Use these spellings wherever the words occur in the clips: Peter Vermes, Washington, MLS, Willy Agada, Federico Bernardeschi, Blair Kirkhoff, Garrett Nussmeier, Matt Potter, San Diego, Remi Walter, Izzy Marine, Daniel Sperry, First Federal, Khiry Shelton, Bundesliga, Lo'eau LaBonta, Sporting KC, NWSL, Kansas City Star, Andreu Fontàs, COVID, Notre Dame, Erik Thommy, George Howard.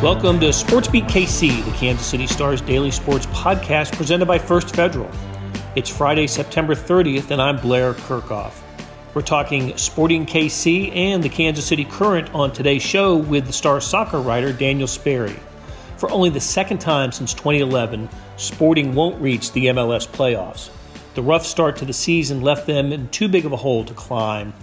Welcome to Sports Beat KC, the Kansas City Star's daily sports podcast presented by First Federal. It's Friday, September 30th, and I'm Blair Kirkhoff. We're talking Sporting KC and the Kansas City Current on today's show with the Star soccer writer Daniel Sperry. For only the second time since 2011, Sporting won't reach the MLS playoffs. The rough start to the season left them in too big of a hole to climb,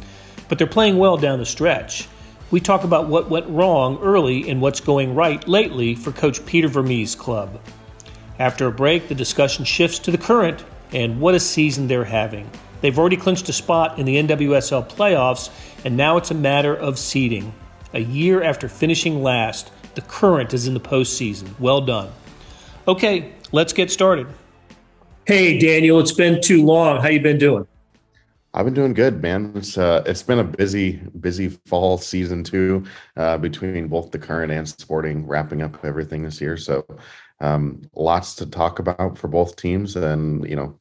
but they're playing well down the stretch. We talk about what went wrong early and what's going right lately for Coach Peter Vermes' club. After a break, the discussion shifts to the Current and what a season they're having. They've already clinched a spot in the NWSL playoffs, and now it's a matter of seeding. A year after finishing last, the Current is in the postseason. Well done. Okay, let's get started. Hey, Daniel, it's been too long. How you been doing? I've been doing good, man. It's been a busy fall season too, between both the Current and Sporting, wrapping up everything this year. So lots to talk about for both teams, and you know,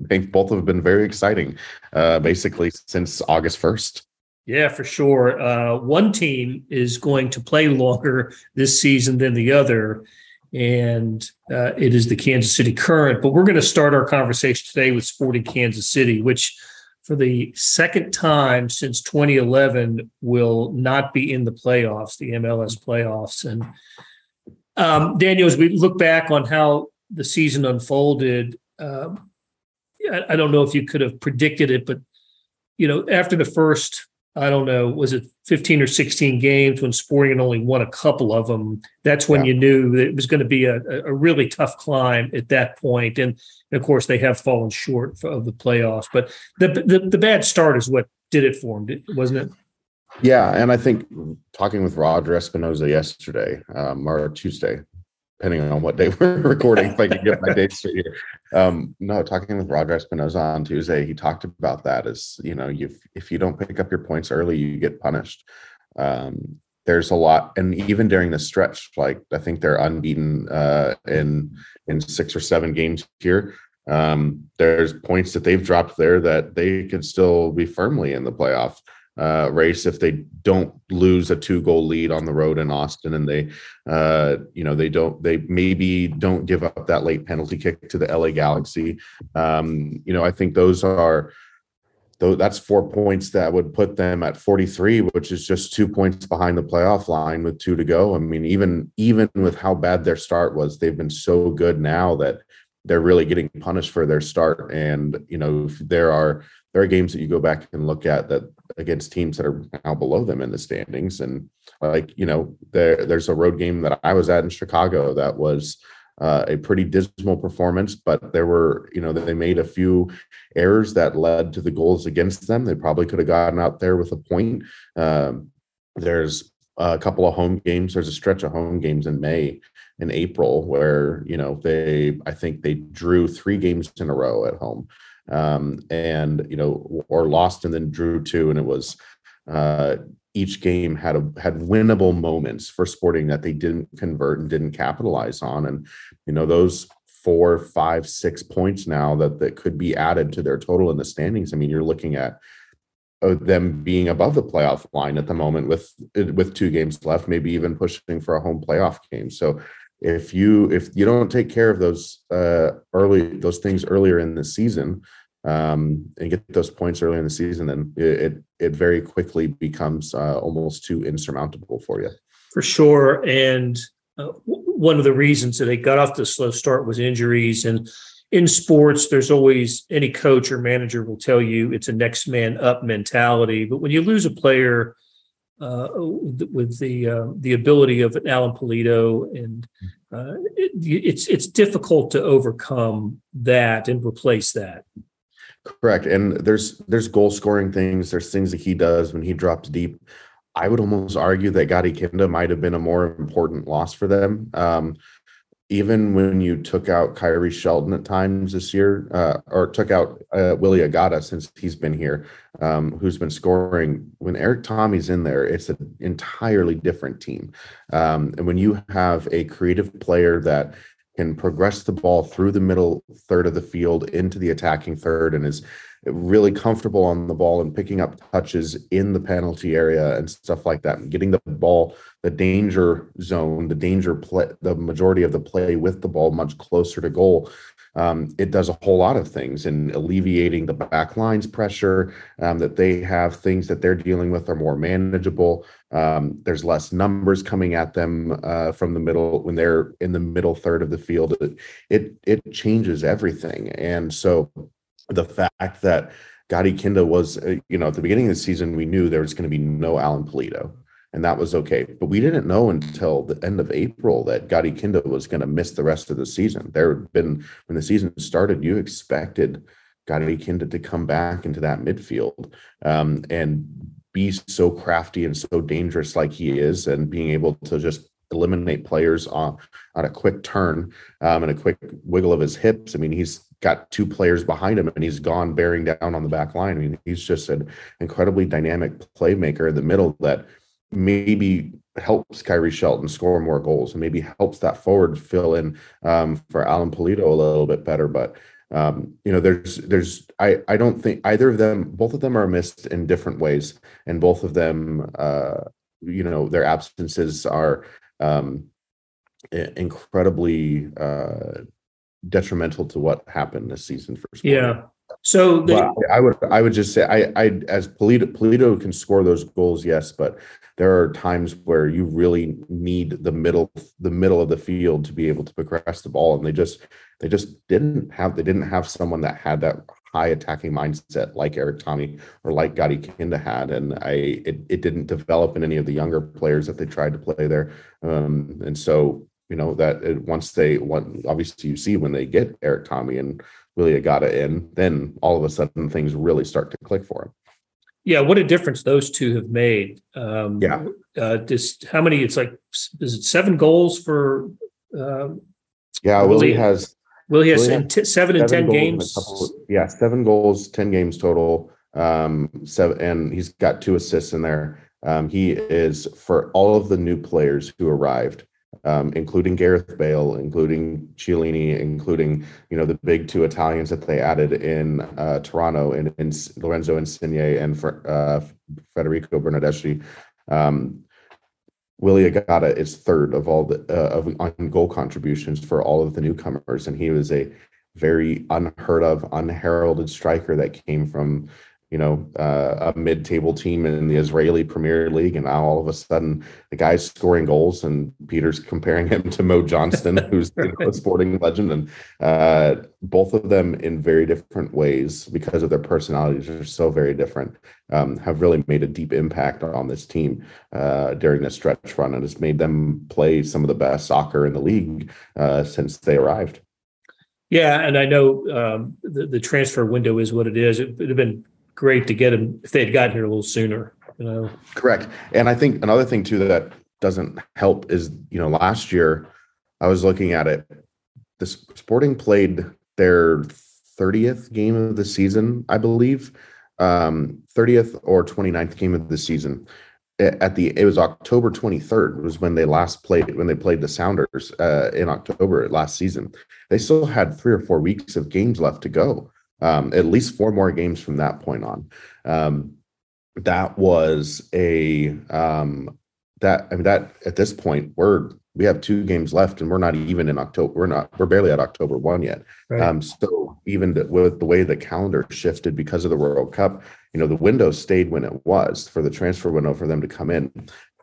they both have been very exciting, basically since August 1st. Yeah, for sure. One team is going to play longer this season than the other, and it is the Kansas City Current. But we're going to start our conversation today with Sporting Kansas City, which, for the second time since 2011, will not be in the playoffs, the MLS playoffs. And Daniel, as we look back on how the season unfolded, I don't know if you could have predicted it, but you know, after the first, was it 15 or 16 games when Sporting had only won a couple of them? That's when you knew that it was going to be a really tough climb at that point. And of course, they have fallen short of the playoffs. But the bad start is what did it for them, wasn't it? Yeah, and I think talking with Roger Espinoza yesterday, or Tuesday, depending on what day we're recording, if I can get my dates straight here. Talking with Roger Espinoza on Tuesday, he talked about that as, you know, if you don't pick up your points early, you get punished. There's a lot, and even during the stretch, like I think they're unbeaten in 6 or 7 games here. There's points that they've dropped there that they could still be firmly in the playoff race if they don't lose a 2-goal lead on the road in Austin, and they maybe don't give up that late penalty kick to the LA Galaxy. I think that's 4 points that would put them at 43, which is just 2 points behind the playoff line with 2 to go. I mean, even with how bad their start was, they've been so good now that they're really getting punished for their start. And, you know, there are games that you go back and look at that against teams that are now below them in the standings. And like, you know, there's a road game that I was at in Chicago that was a pretty dismal performance, but there were, you know, they made a few errors that led to the goals against them. They probably could have gotten out there with a point. There's a couple of home games. There's a stretch of home games in May and April where, you know, I think they drew 3 games in a row at home, or lost and then drew 2. And it was, each game had winnable moments for Sporting that they didn't convert and didn't capitalize on. And, you know, those 4, 5, 6 points now that could be added to their total in the standings. I mean, you're looking at them being above the playoff line at the moment with 2 games left, maybe even pushing for a home playoff game. So if you don't take care of those things earlier in the season, and get those points early in the season, then it very quickly becomes almost too insurmountable for you. For sure. And one of the reasons that they got off the slow start was injuries. And in sports, there's always, any coach or manager will tell you it's a next man up mentality. But when you lose a player with the ability of Alan Pulido, and it's difficult to overcome that and replace that. Correct. And there's goal scoring things. There's things that he does when he drops deep. I would almost argue that Gadi Kinda might have been a more important loss for them. Even when you took out Khiry Shelton at times this year, or took out Willy Agada since he's been here, who's been scoring, when Erik Thommy's in there, it's an entirely different team. And when you have a creative player that can progress the ball through the middle third of the field into the attacking third and is really comfortable on the ball and picking up touches in the penalty area and stuff like that, and getting the ball, the danger zone, the danger play, the majority of the play with the ball much closer to goal. It does a whole lot of things in alleviating the back line's pressure that they have. Things that they're dealing with are more manageable. There's less numbers coming at them from the middle when they're in the middle third of the field. It changes everything. And so the fact that Gadi Kinda was, at the beginning of the season, we knew there was going to be no Alan Pulido. And that was okay. But we didn't know until the end of April that Gadi Kinda was going to miss the rest of the season. There had been, when the season started, you expected Gadi Kinda to come back into that midfield and be so crafty and so dangerous like he is, and being able to just eliminate players on a quick turn and a quick wiggle of his hips. I mean, he's got two players behind him and he's gone bearing down on the back line. I mean, he's just an incredibly dynamic playmaker in the middle that maybe helps Khiry Shelton score more goals and maybe helps that forward fill in for Alan Pulido a little bit better. But, I don't think either of them, both of them are missed in different ways. And both of them, their absences are incredibly detrimental to what happened this season for Sporting. Yeah. So I would just say as Pulido can score those goals, yes, but there are times where you really need the middle of the field to be able to progress the ball, and they just didn't have someone that had that high attacking mindset like Erik Thommy or like Gadi Kinda had, and it didn't develop in any of the younger players that they tried to play there, and so obviously you see when they get Erik Thommy and Willy Agada in, then all of a sudden things really start to click for him. Yeah, what a difference those two have made. Just how many? It's like, is it 7 goals for? Willy has 7 and 10 games. 7 goals, 10 games total. 7, and he's got 2 assists in there. He is, for all of the new players who arrived, including Gareth Bale, including Chiellini, including the big 2 Italians that they added in Toronto, and in Lorenzo Insigne and Federico Bernardeschi. Willy Agada is third of all the on goal contributions for all of the newcomers, and he was a very unheard of, unheralded striker that came from a mid-table team in the Israeli Premier League, and now all of a sudden the guy's scoring goals, and Peter's comparing him to Mo Johnston, who's a Sporting legend, and both of them in very different ways because of their personalities are so very different, have really made a deep impact on this team during this stretch run, and it's made them play some of the best soccer in the league since they arrived. Yeah, and I know the transfer window is what it is. It would have been great to get him if they had gotten here a little sooner. Correct. And I think another thing too that doesn't help is, last year I was looking at it. The Sporting played their 30th game of the season, I believe, 30th or 29th game of the season. It was October 23rd was when they last played, when they played the Sounders in October last season. They still had 3 or 4 weeks of games left to go. At least 4 more games from that point on. That was a at this point we have 2 games left, and we're not even in October. We're barely at October 1 yet. Right. So even with the way the calendar shifted because of the World Cup, the window stayed when it was for the transfer window for them to come in.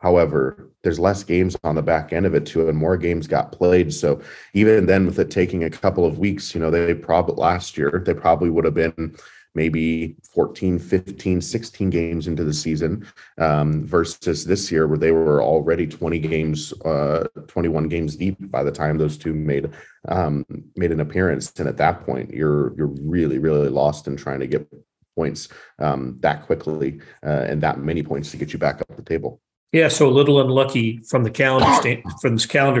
However, there's less games on the back end of it too, and more games got played. So even then, with it taking a couple of weeks, last year they probably would have been maybe 14, 15, 16 games into the season versus this year where they were already 20 games, 21 games deep by the time those two made an appearance. And at that point, you're really, really lost in trying to get points that quickly and that many points to get you back up the table. Yeah, so a little unlucky from the calendar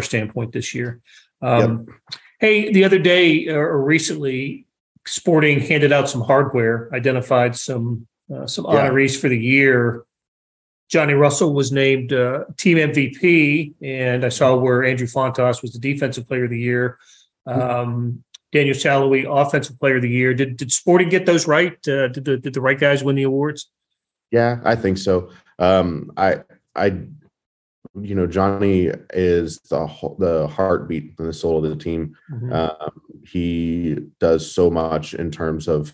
standpoint this year. Yep. Hey, the other day or recently, Sporting handed out some hardware, identified some honorees for the year. Johnny Russell was named team MVP, and I saw where Andreu Fontàs was the defensive player of the year. Daniel Salloi, Offensive Player of the Year. Did Sporting get those right? Did the right guys win the awards? Yeah, I think so. Johnny is the heartbeat and the soul of the team. Mm-hmm. He does so much in terms of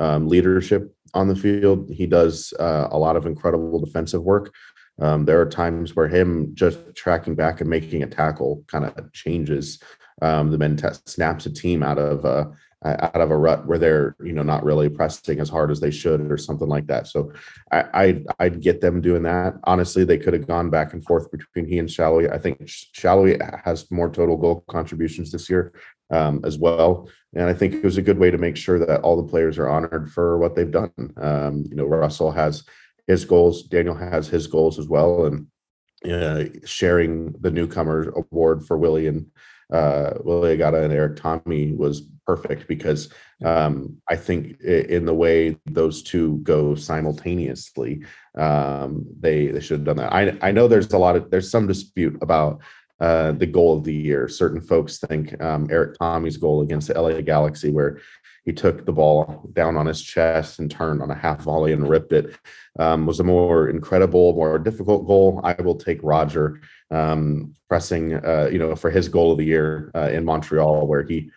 leadership on the field. He does a lot of incredible defensive work. There are times where him just tracking back and making a tackle kind of changes the mentality, snaps a team out of a rut where they're not really pressing as hard as they should or something like that. So I'd get them doing that. Honestly, they could have gone back and forth between he and Salloi. I think Salloi has more total goal contributions this year as well. And I think it was a good way to make sure that all the players are honored for what they've done. Russell has his goals, Daniel has his goals as well. And sharing the newcomer award for Willy Agada and Erik Thommy was perfect because I think in the way those two go simultaneously, they should have done that. I know there's some dispute about the goal of the year. Certain folks think Erik Thommy's goal against the LA Galaxy, where he took the ball down on his chest and turned on a half volley and ripped it, was a more incredible, more difficult goal. I will take Roger pressing, for his goal of the year in Montreal, where he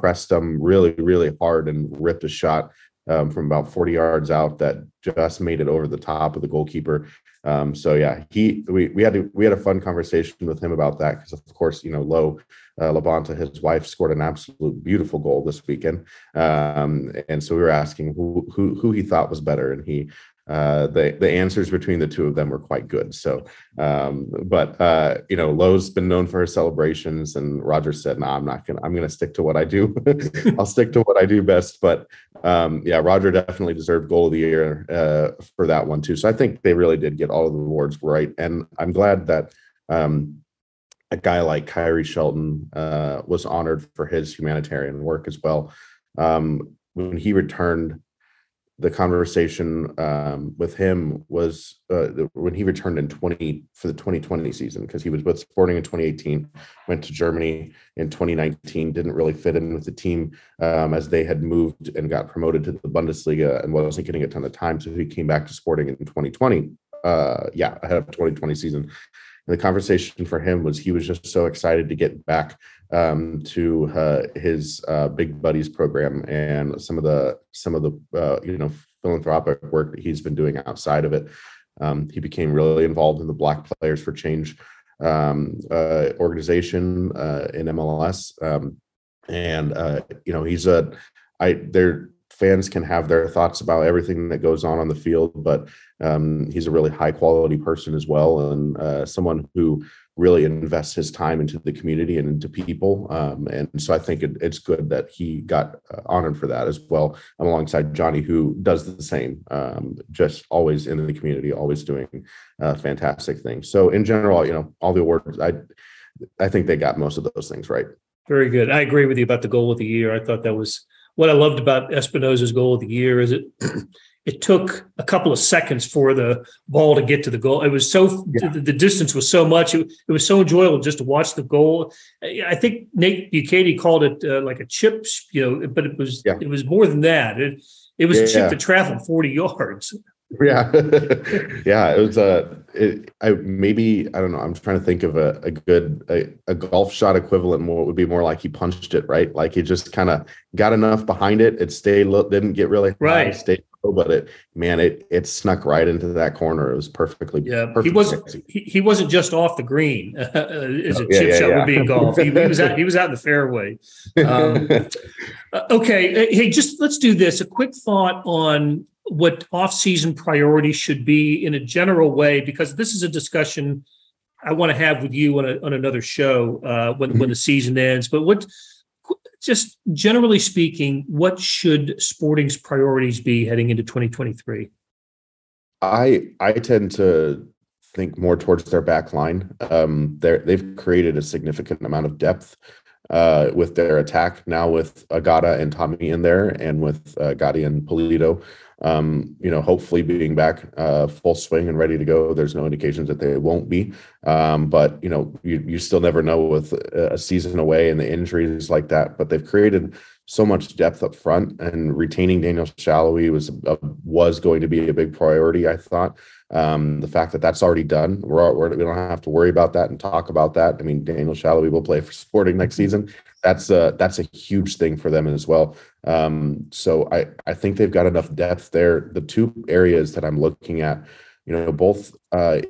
pressed them really, really hard and ripped a shot from about 40 yards out that just made it over the top of the goalkeeper. We had a fun conversation with him about that because, of course, Lo'eau LaBonta, his wife, scored an absolute beautiful goal this weekend, and so we were asking who he thought was better, and the answers between the two of them were quite good. So, Lo'eau's been known for her celebrations, and Roger said, "No, I'm gonna stick to what I do. I'll stick to what I do best." But Roger definitely deserved goal of the year for that one too. So I think they really did get all of the awards right, and I'm glad that a guy like Khiry Shelton was honored for his humanitarian work as well. When he returned. The conversation with him was when he returned for the 2020 season, because he was with Sporting in 2018, went to Germany in 2019, didn't really fit in with the team as they had moved and got promoted to the Bundesliga and wasn't getting a ton of time. So he came back to Sporting in 2020, ahead of 2020 season. And the conversation for him was he was just so excited to get back to his Big Buddies program and some of the philanthropic work that he's been doing outside of it. He became really involved in the Black Players for Change organization in MLS, their fans can have their thoughts about everything that goes on the field, but he's a really high quality person as well, and someone who really invests his time into the community and into people. And so I think it's good that he got honored for that as well, alongside Johnny, who does the same, just always in the community, always doing fantastic things. So in general, all the awards, I think they got most of those things right. Very good. I agree with you about the goal of the year. I thought that was what I loved about Espinoza's goal of the year is it took a couple of seconds for the ball to get to the goal. It was the distance was so much. It was so enjoyable just to watch the goal. I think Nate Bucati called it like a chip, but it was It was more than that. It was a chip that traveled 40 yards. Yeah. It was I don't know. I'm trying to think of a good golf shot equivalent. More, it would be more like he punched it, right? Like he just kind of got enough behind it. It stayed low, didn't get really high, right. Stayed low, but it snuck right into that corner. It was perfectly. Yeah. Perfectly. He wasn't just off the green as a chip shot would be in golf. He was out in the fairway. Okay. Hey, let's do this. A quick thought on what off-season priorities should be in a general way, because this is a discussion I want to have with you on another show when the season ends. But just generally speaking, what should Sporting's priorities be heading into 2023? I tend to think more towards their back line. They've created a significant amount of depth with their attack now, with Agada and Thommy in there, and with Gadi and Pulido. hopefully being back full swing and ready to go. There's no indications that they won't be. But, you still never know with a season away and the injuries like that. But they've created so much depth up front, and retaining Daniel Salloi was going to be a big priority, I thought. The fact that that's already done, we don't have to worry about that and talk about that. I mean, Daniel Salloi will play for Sporting next season. That's a huge thing for them as well. So I think they've got enough depth there. The two areas that I'm looking at, both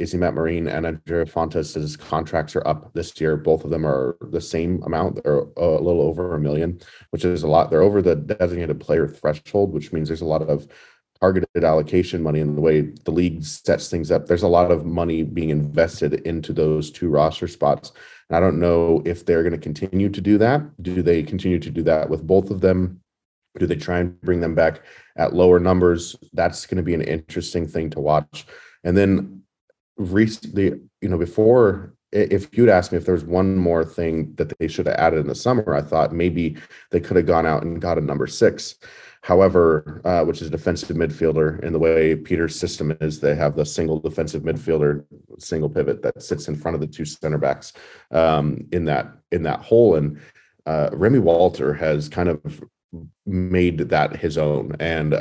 Izzy Marine and Andreu Fontàs' contracts are up this year. Both of them are the same amount. They're a little over $1 million, which is a lot. They're over the designated player threshold, which means there's a lot of targeted allocation money in the way the league sets things up. There's a lot of money being invested into those two roster spots. And I don't know if they're going to continue to do that. Do they continue to do that with both of them? Do they try and bring them back at lower numbers? That's going to be an interesting thing to watch. And then recently, before, if you'd asked me if there was one more thing that they should have added in the summer, I thought maybe they could have gone out and got a number 6. However, which is a defensive midfielder. In the way Peter's system is, they have the single defensive midfielder, single pivot that sits in front of the two center backs in that hole. And Remi Walter has kind of made that his own, and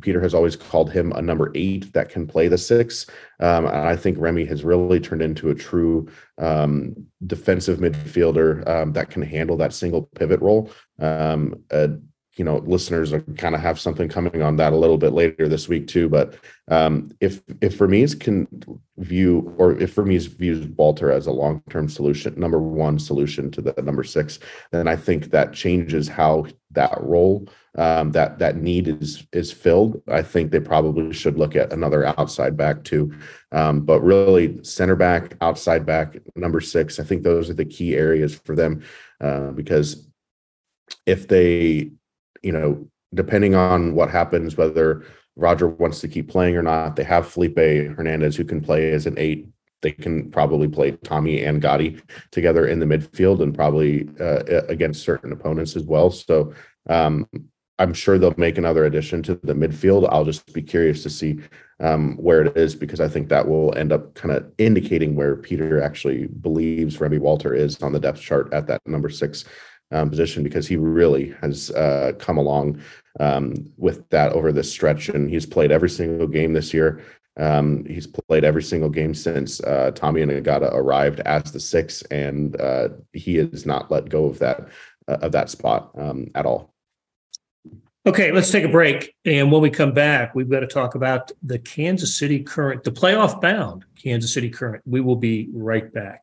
Peter has always called him a number 8 that can play the 6. And I think Remi has really turned into a true defensive midfielder that can handle that single pivot role. Listeners are kind of have something coming on that a little bit later this week too. But if Vermes can view, or if Vermes views Walter as a long-term solution, number 1 solution to the number 6, then I think that changes how that role, that need is filled. I think they probably should look at another outside back too. But really, center back, outside back, number 6. I think those are the key areas for them, because if they, depending on what happens, whether Roger wants to keep playing or not, they have Felipe Hernandez, who can play as an 8. They can probably play Thommy and Gadi together in the midfield, and probably against certain opponents as well. So I'm sure they'll make another addition to the midfield. I'll just be curious to see where it is, because I think that will end up kind of indicating where Peter actually believes Remi Walter is on the depth chart at that number 6 position, because he really has come along with that over this stretch, and he's played every single game this year. He's played every single game since Thommy and Agada arrived as the 6, and he has not let go of that spot at all. Okay, let's take a break, and when we come back, we've got to talk about the Kansas City Current, the playoff-bound Kansas City Current. We will be right back.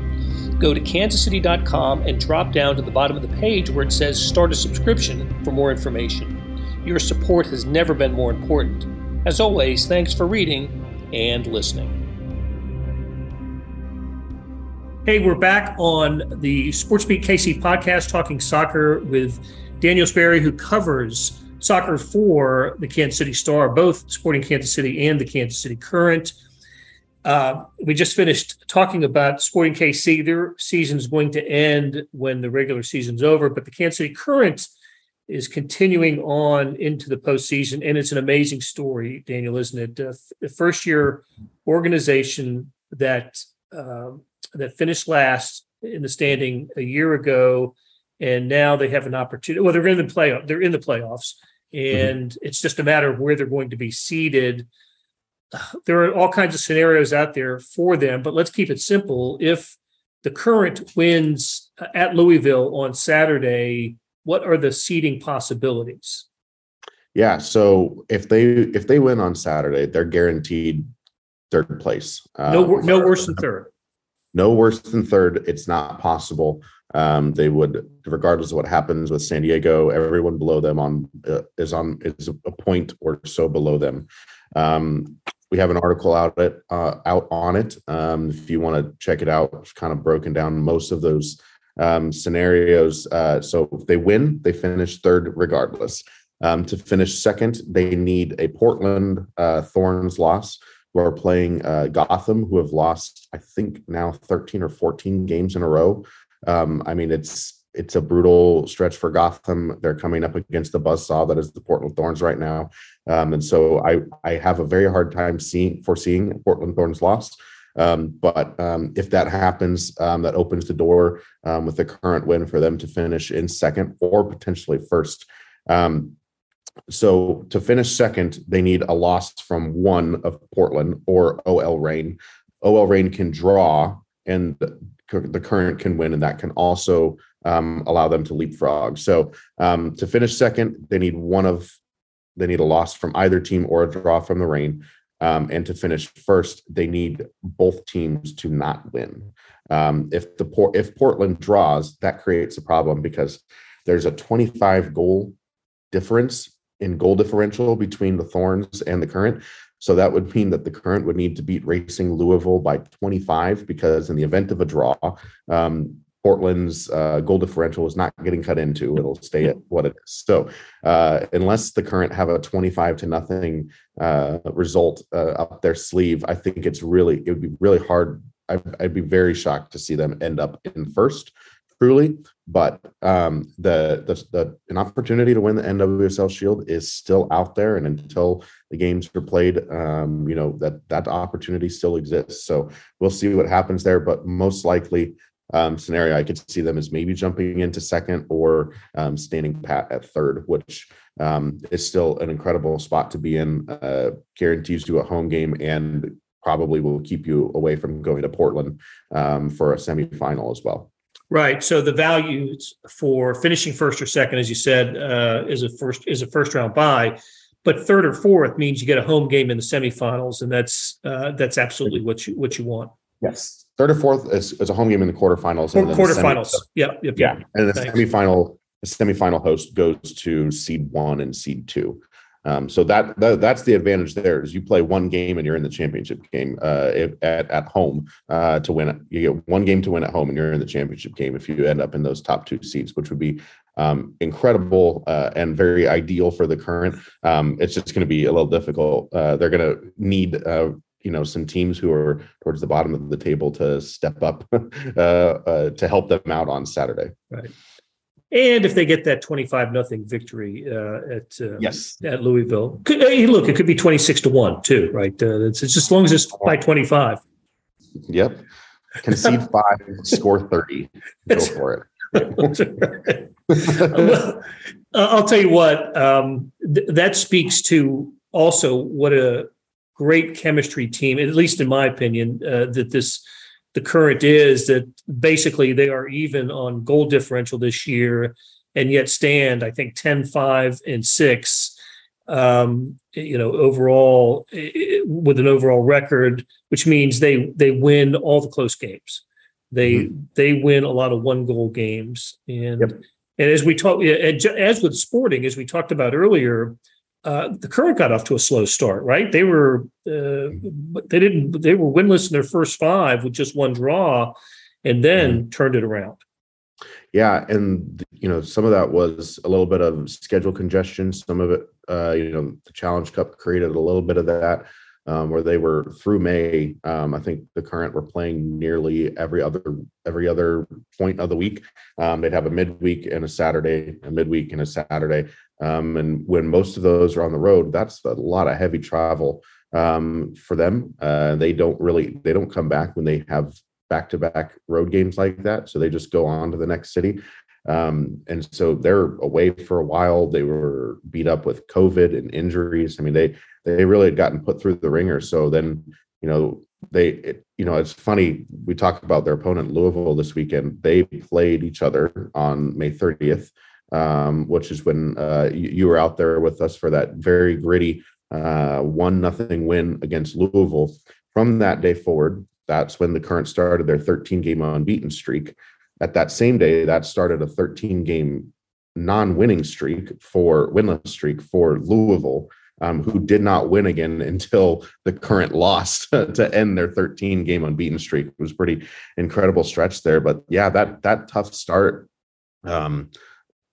Go to kansascity.com and drop down to the bottom of the page where it says Start a Subscription for more information. Your support has never been more important. As always, thanks for reading and listening. Hey, we're back on the SportsBeat KC podcast, talking soccer with Daniel Sperry, who covers soccer for the Kansas City Star, both Sporting Kansas City and the Kansas City Current. We just finished talking about Sporting KC. Their season's going to end when the regular season's over, but the Kansas City Current is continuing on into the postseason, and it's an amazing story, Daniel, isn't it? The first-year organization that finished last in the standing a year ago, and now they have an opportunity. Well, they're in the playoffs, and it's just a matter of where they're going to be seeded. There are all kinds of scenarios out there for them, but let's keep it simple. If the Current wins at Louisville on Saturday, what are the seeding possibilities? Yeah, so if they win on Saturday, they're guaranteed third place. No worse than third. No worse than third. It's not possible. They would, regardless of what happens with San Diego, everyone below them is a point or so below them. We have an article out on it. If you want to check it out, it's kind of broken down most of those scenarios. So if they win, they finish third regardless. To finish second, they need a Portland Thorns loss, who are playing Gotham, who have lost, I think, now 13 or 14 games in a row. I mean, it's a brutal stretch for Gotham. They're coming up against the buzzsaw that is the Portland Thorns right now. And so I have a very hard time foreseeing Portland Thorns loss. But if that happens, that opens the door with the Current win for them to finish in second or potentially first. So to finish second, they need a loss from one of Portland or OL Reign. OL Reign can draw, and the Current can win, and that can also allow them to leapfrog. So to finish second, they need a loss from either team or a draw from the Reign. And to finish first, they need both teams to not win. If Portland draws, that creates a problem because there's a 25 goal difference in goal differential between the Thorns and the Current. So that would mean that the Current would need to beat Racing Louisville by 25, because in the event of a draw, Portland's goal differential is not getting cut into. It'll stay at what it is. So unless the Current have a 25-0 result up their sleeve, I think it would be really hard. I'd be very shocked to see them end up in first, truly. But an opportunity to win the NWSL Shield is still out there, and until the games are played, that opportunity still exists. So we'll see what happens there. But most likely scenario I could see them is maybe jumping into second or standing pat at third, which is still an incredible spot to be in. Guarantees you a home game and probably will keep you away from going to Portland for a semifinal as well. Right. So the value for finishing first or second, as you said, is a first round bye, but third or fourth means you get a home game in the semifinals, and that's absolutely what you want. Yes, third or fourth is a home game in the quarterfinals. Quarterfinals. Yeah. And the semifinal host goes to seed 1 and seed 2. So that's the advantage there is you play one game and you're in the championship game at home to win it. You get one game to win at home and you're in the championship game if you end up in those top two seeds, which would be incredible and very ideal for the Current. It's just going to be a little difficult. They're going to need some teams who are towards the bottom of the table to step up to help them out on Saturday. Right. And if they get that 25-0 victory at Louisville, it could be 26-1 too, right? It's as long as it's by 25. Yep, concede 5, score 30. Go for it. I'll tell you what. That speaks to also what a great chemistry team, at least in my opinion, the Current is, that basically they are even on goal differential this year and yet stand, I think, 10, 5, and 6, overall with an overall record, which means they win all the close games. They win a lot of one-goal games. And as with Sporting, as we talked about earlier, the Current got off to a slow start, right? They were they were winless in their first 5 with just one draw, and then turned it around. Yeah, and some of that was a little bit of schedule congestion. Some of it, the Challenge Cup created a little bit of that. where they were through May. I think the Current were playing nearly every other point of the week. They'd have a midweek and a Saturday, a midweek and a Saturday. And when most of those are on the road, that's a lot of heavy travel for them. They don't come back when they have back-to-back road games like that. So they just go on to the next city. And so they're away for a while. They were beat up with COVID and injuries. I mean, they really had gotten put through the ringer. So then, it's funny. We talk about their opponent, Louisville, this weekend. They played each other on May 30th, which is when you were out there with us for that very gritty 1-0 win against Louisville. From that day forward, that's when the Current started their 13-game unbeaten streak. At that same day, that started a 13-game winless streak for Louisville, who did not win again until the Current lost to end their 13-game unbeaten streak. It was a pretty incredible stretch there. But, yeah, that tough start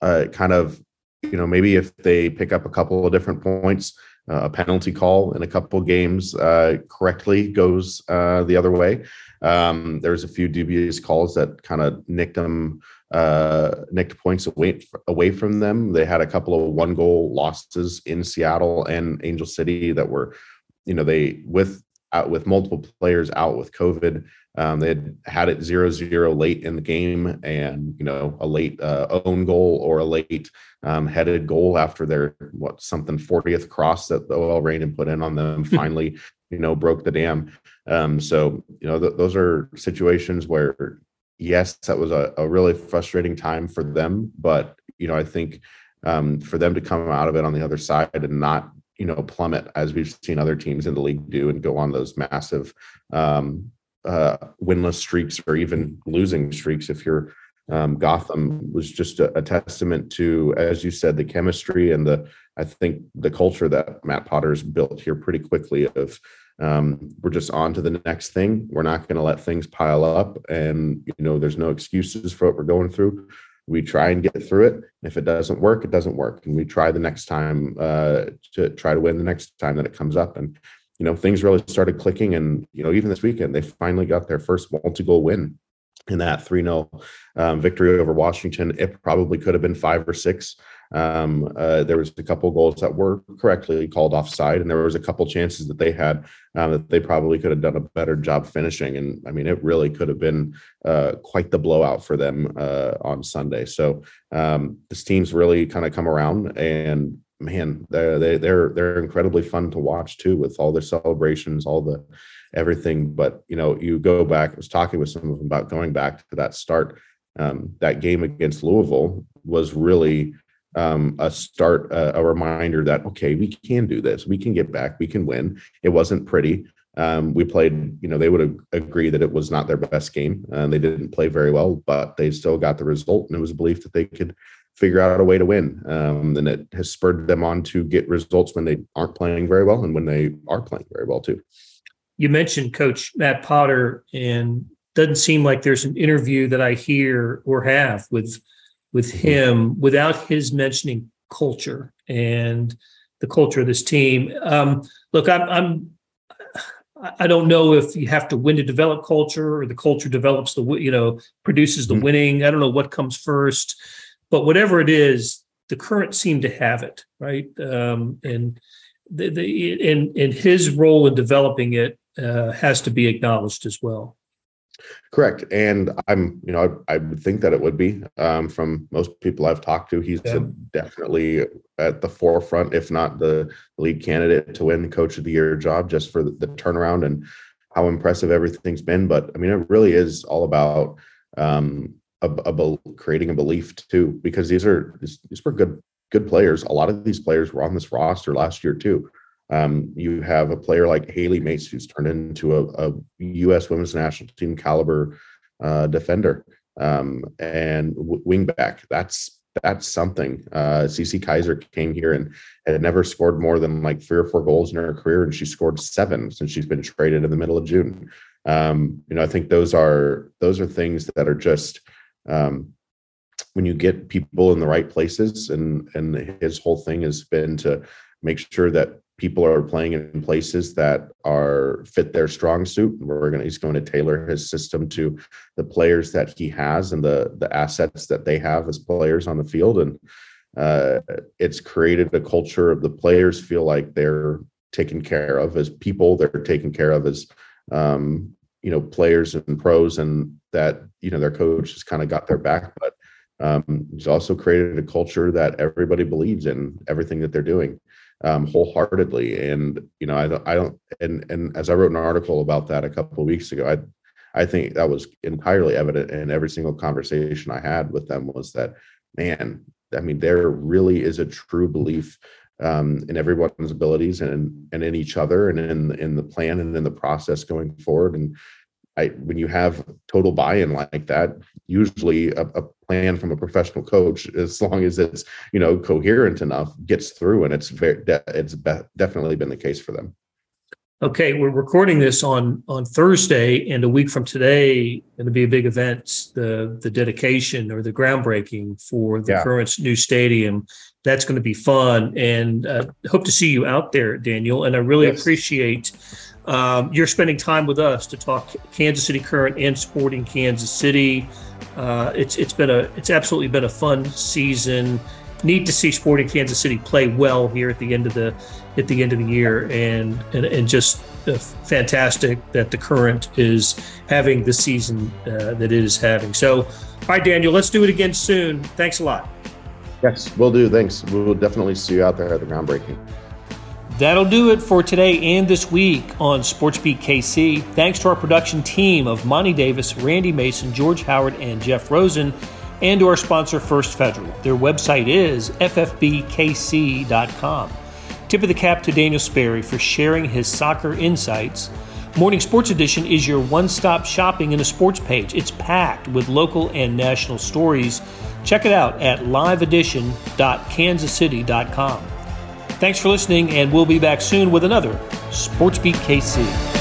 maybe if they pick up a couple of different points, a penalty call in a couple games correctly goes the other way. There's a few dubious calls that kind of nicked points away from them. They had a couple of 1-goal losses in Seattle and Angel City that were, with multiple players out with COVID. They had it 0-0 late in the game, and a late own goal or a late headed goal after their 40th cross that the OL Reign had put in on them finally broke the dam. Those are situations where, yes, that was a really frustrating time for them, but I think for them to come out of it on the other side and not plummet as we've seen other teams in the league do and go on those massive winless streaks or even losing streaks. If you're Gotham, was just a testament to, as you said, the chemistry and the culture that Matt Potter's built here pretty quickly of we're just on to the next thing. We're not going to let things pile up, and there's no excuses for what we're going through. We try and get through it. If it doesn't work, it doesn't work. And we try the next time to try to win the next time that it comes up. And, things really started clicking. And, even this weekend, they finally got their first multi-goal win in that 3-0 victory over Washington. It probably could have been 5 or 6. There was a couple goals that were correctly called offside, and there was a couple chances that they had that they probably could have done a better job finishing. And I mean, it really could have been quite the blowout for them on Sunday. So this team's really kind of come around, and man, they're incredibly fun to watch too, with all their celebrations, all the everything. But you go back. I was talking with some of them about going back to that start. That game against Louisville was really a reminder that, okay, we can do this. We can get back. We can win. It wasn't pretty. We played, they would agree that it was not their best game, and they didn't play very well, but they still got the result, and it was a belief that they could figure out a way to win. And it has spurred them on to get results when they aren't playing very well and when they are playing very well too. You mentioned Coach Matt Potter, and doesn't seem like there's an interview that I hear or have with him without his mentioning culture and the culture of this team. Look, I don't know if you have to win to develop culture, or the culture develops produces the winning. I don't know what comes first, but whatever it is, the Current seem to have it right. And his role in developing it has to be acknowledged as well. Correct. And I'm, I would think that it would be from most people I've talked to. He's definitely at the forefront, if not the lead candidate to win the Coach of the Year job, just for the turnaround and how impressive everything's been. But I mean, it really is all about creating a belief too, because these were good players. A lot of these players were on this roster last year too. You have a player like Haley Mace, who's turned into a U.S. women's national team caliber defender and wingback. That's something. CeCe Kaiser came here and had never scored more than 3 or 4 goals in her career, and she scored 7 since she's been traded in the middle of June. I think those are things that are just when you get people in the right places, and his whole thing has been to make sure that people are playing in places that are fit their strong suit. He's going to tailor his system to the players that he has and the assets that they have as players on the field. And it's created a culture of the players feel like they're taken care of as people, they're taken care of as, players and pros, and that, their coach has kind of got their back, but he's also created a culture that everybody believes in everything that they're doing wholeheartedly. And, I don't, and as I wrote an article about that a couple of weeks ago, I think that was entirely evident in every single conversation I had with them was that, there really is a true belief in everyone's abilities and in each other and in the plan and in the process going forward. And when you have total buy-in like that, usually a plan from a professional coach, as long as it's, coherent enough, gets through. And it's definitely been the case for them. Okay. We're recording this on Thursday, and a week from today, it'll be a big event, the dedication or the groundbreaking for the Current's new stadium. That's going to be fun, and hope to see you out there, Daniel. And I really appreciate your spending time with us to talk Kansas City Current and Sporting Kansas City. It's absolutely been a fun season. Need to see Sporting Kansas City play well here at the end of the year, and just fantastic that the Current is having the season that it is having. So, all right, Daniel, let's do it again soon. Thanks a lot. Yes, will do. Thanks. We'll definitely see you out there at the groundbreaking. That'll do it for today and this week on SportsBeat KC. Thanks to our production team of Monty Davis, Randy Mason, George Howard, and Jeff Rosen, and to our sponsor, First Federal. Their website is ffbkc.com. Tip of the cap to Daniel Sperry for sharing his soccer insights. Morning Sports Edition is your one-stop shopping in the sports page. It's packed with local and national stories. Check it out at liveedition.kansascity.com. Thanks for listening, and we'll be back soon with another Sports Beat KC.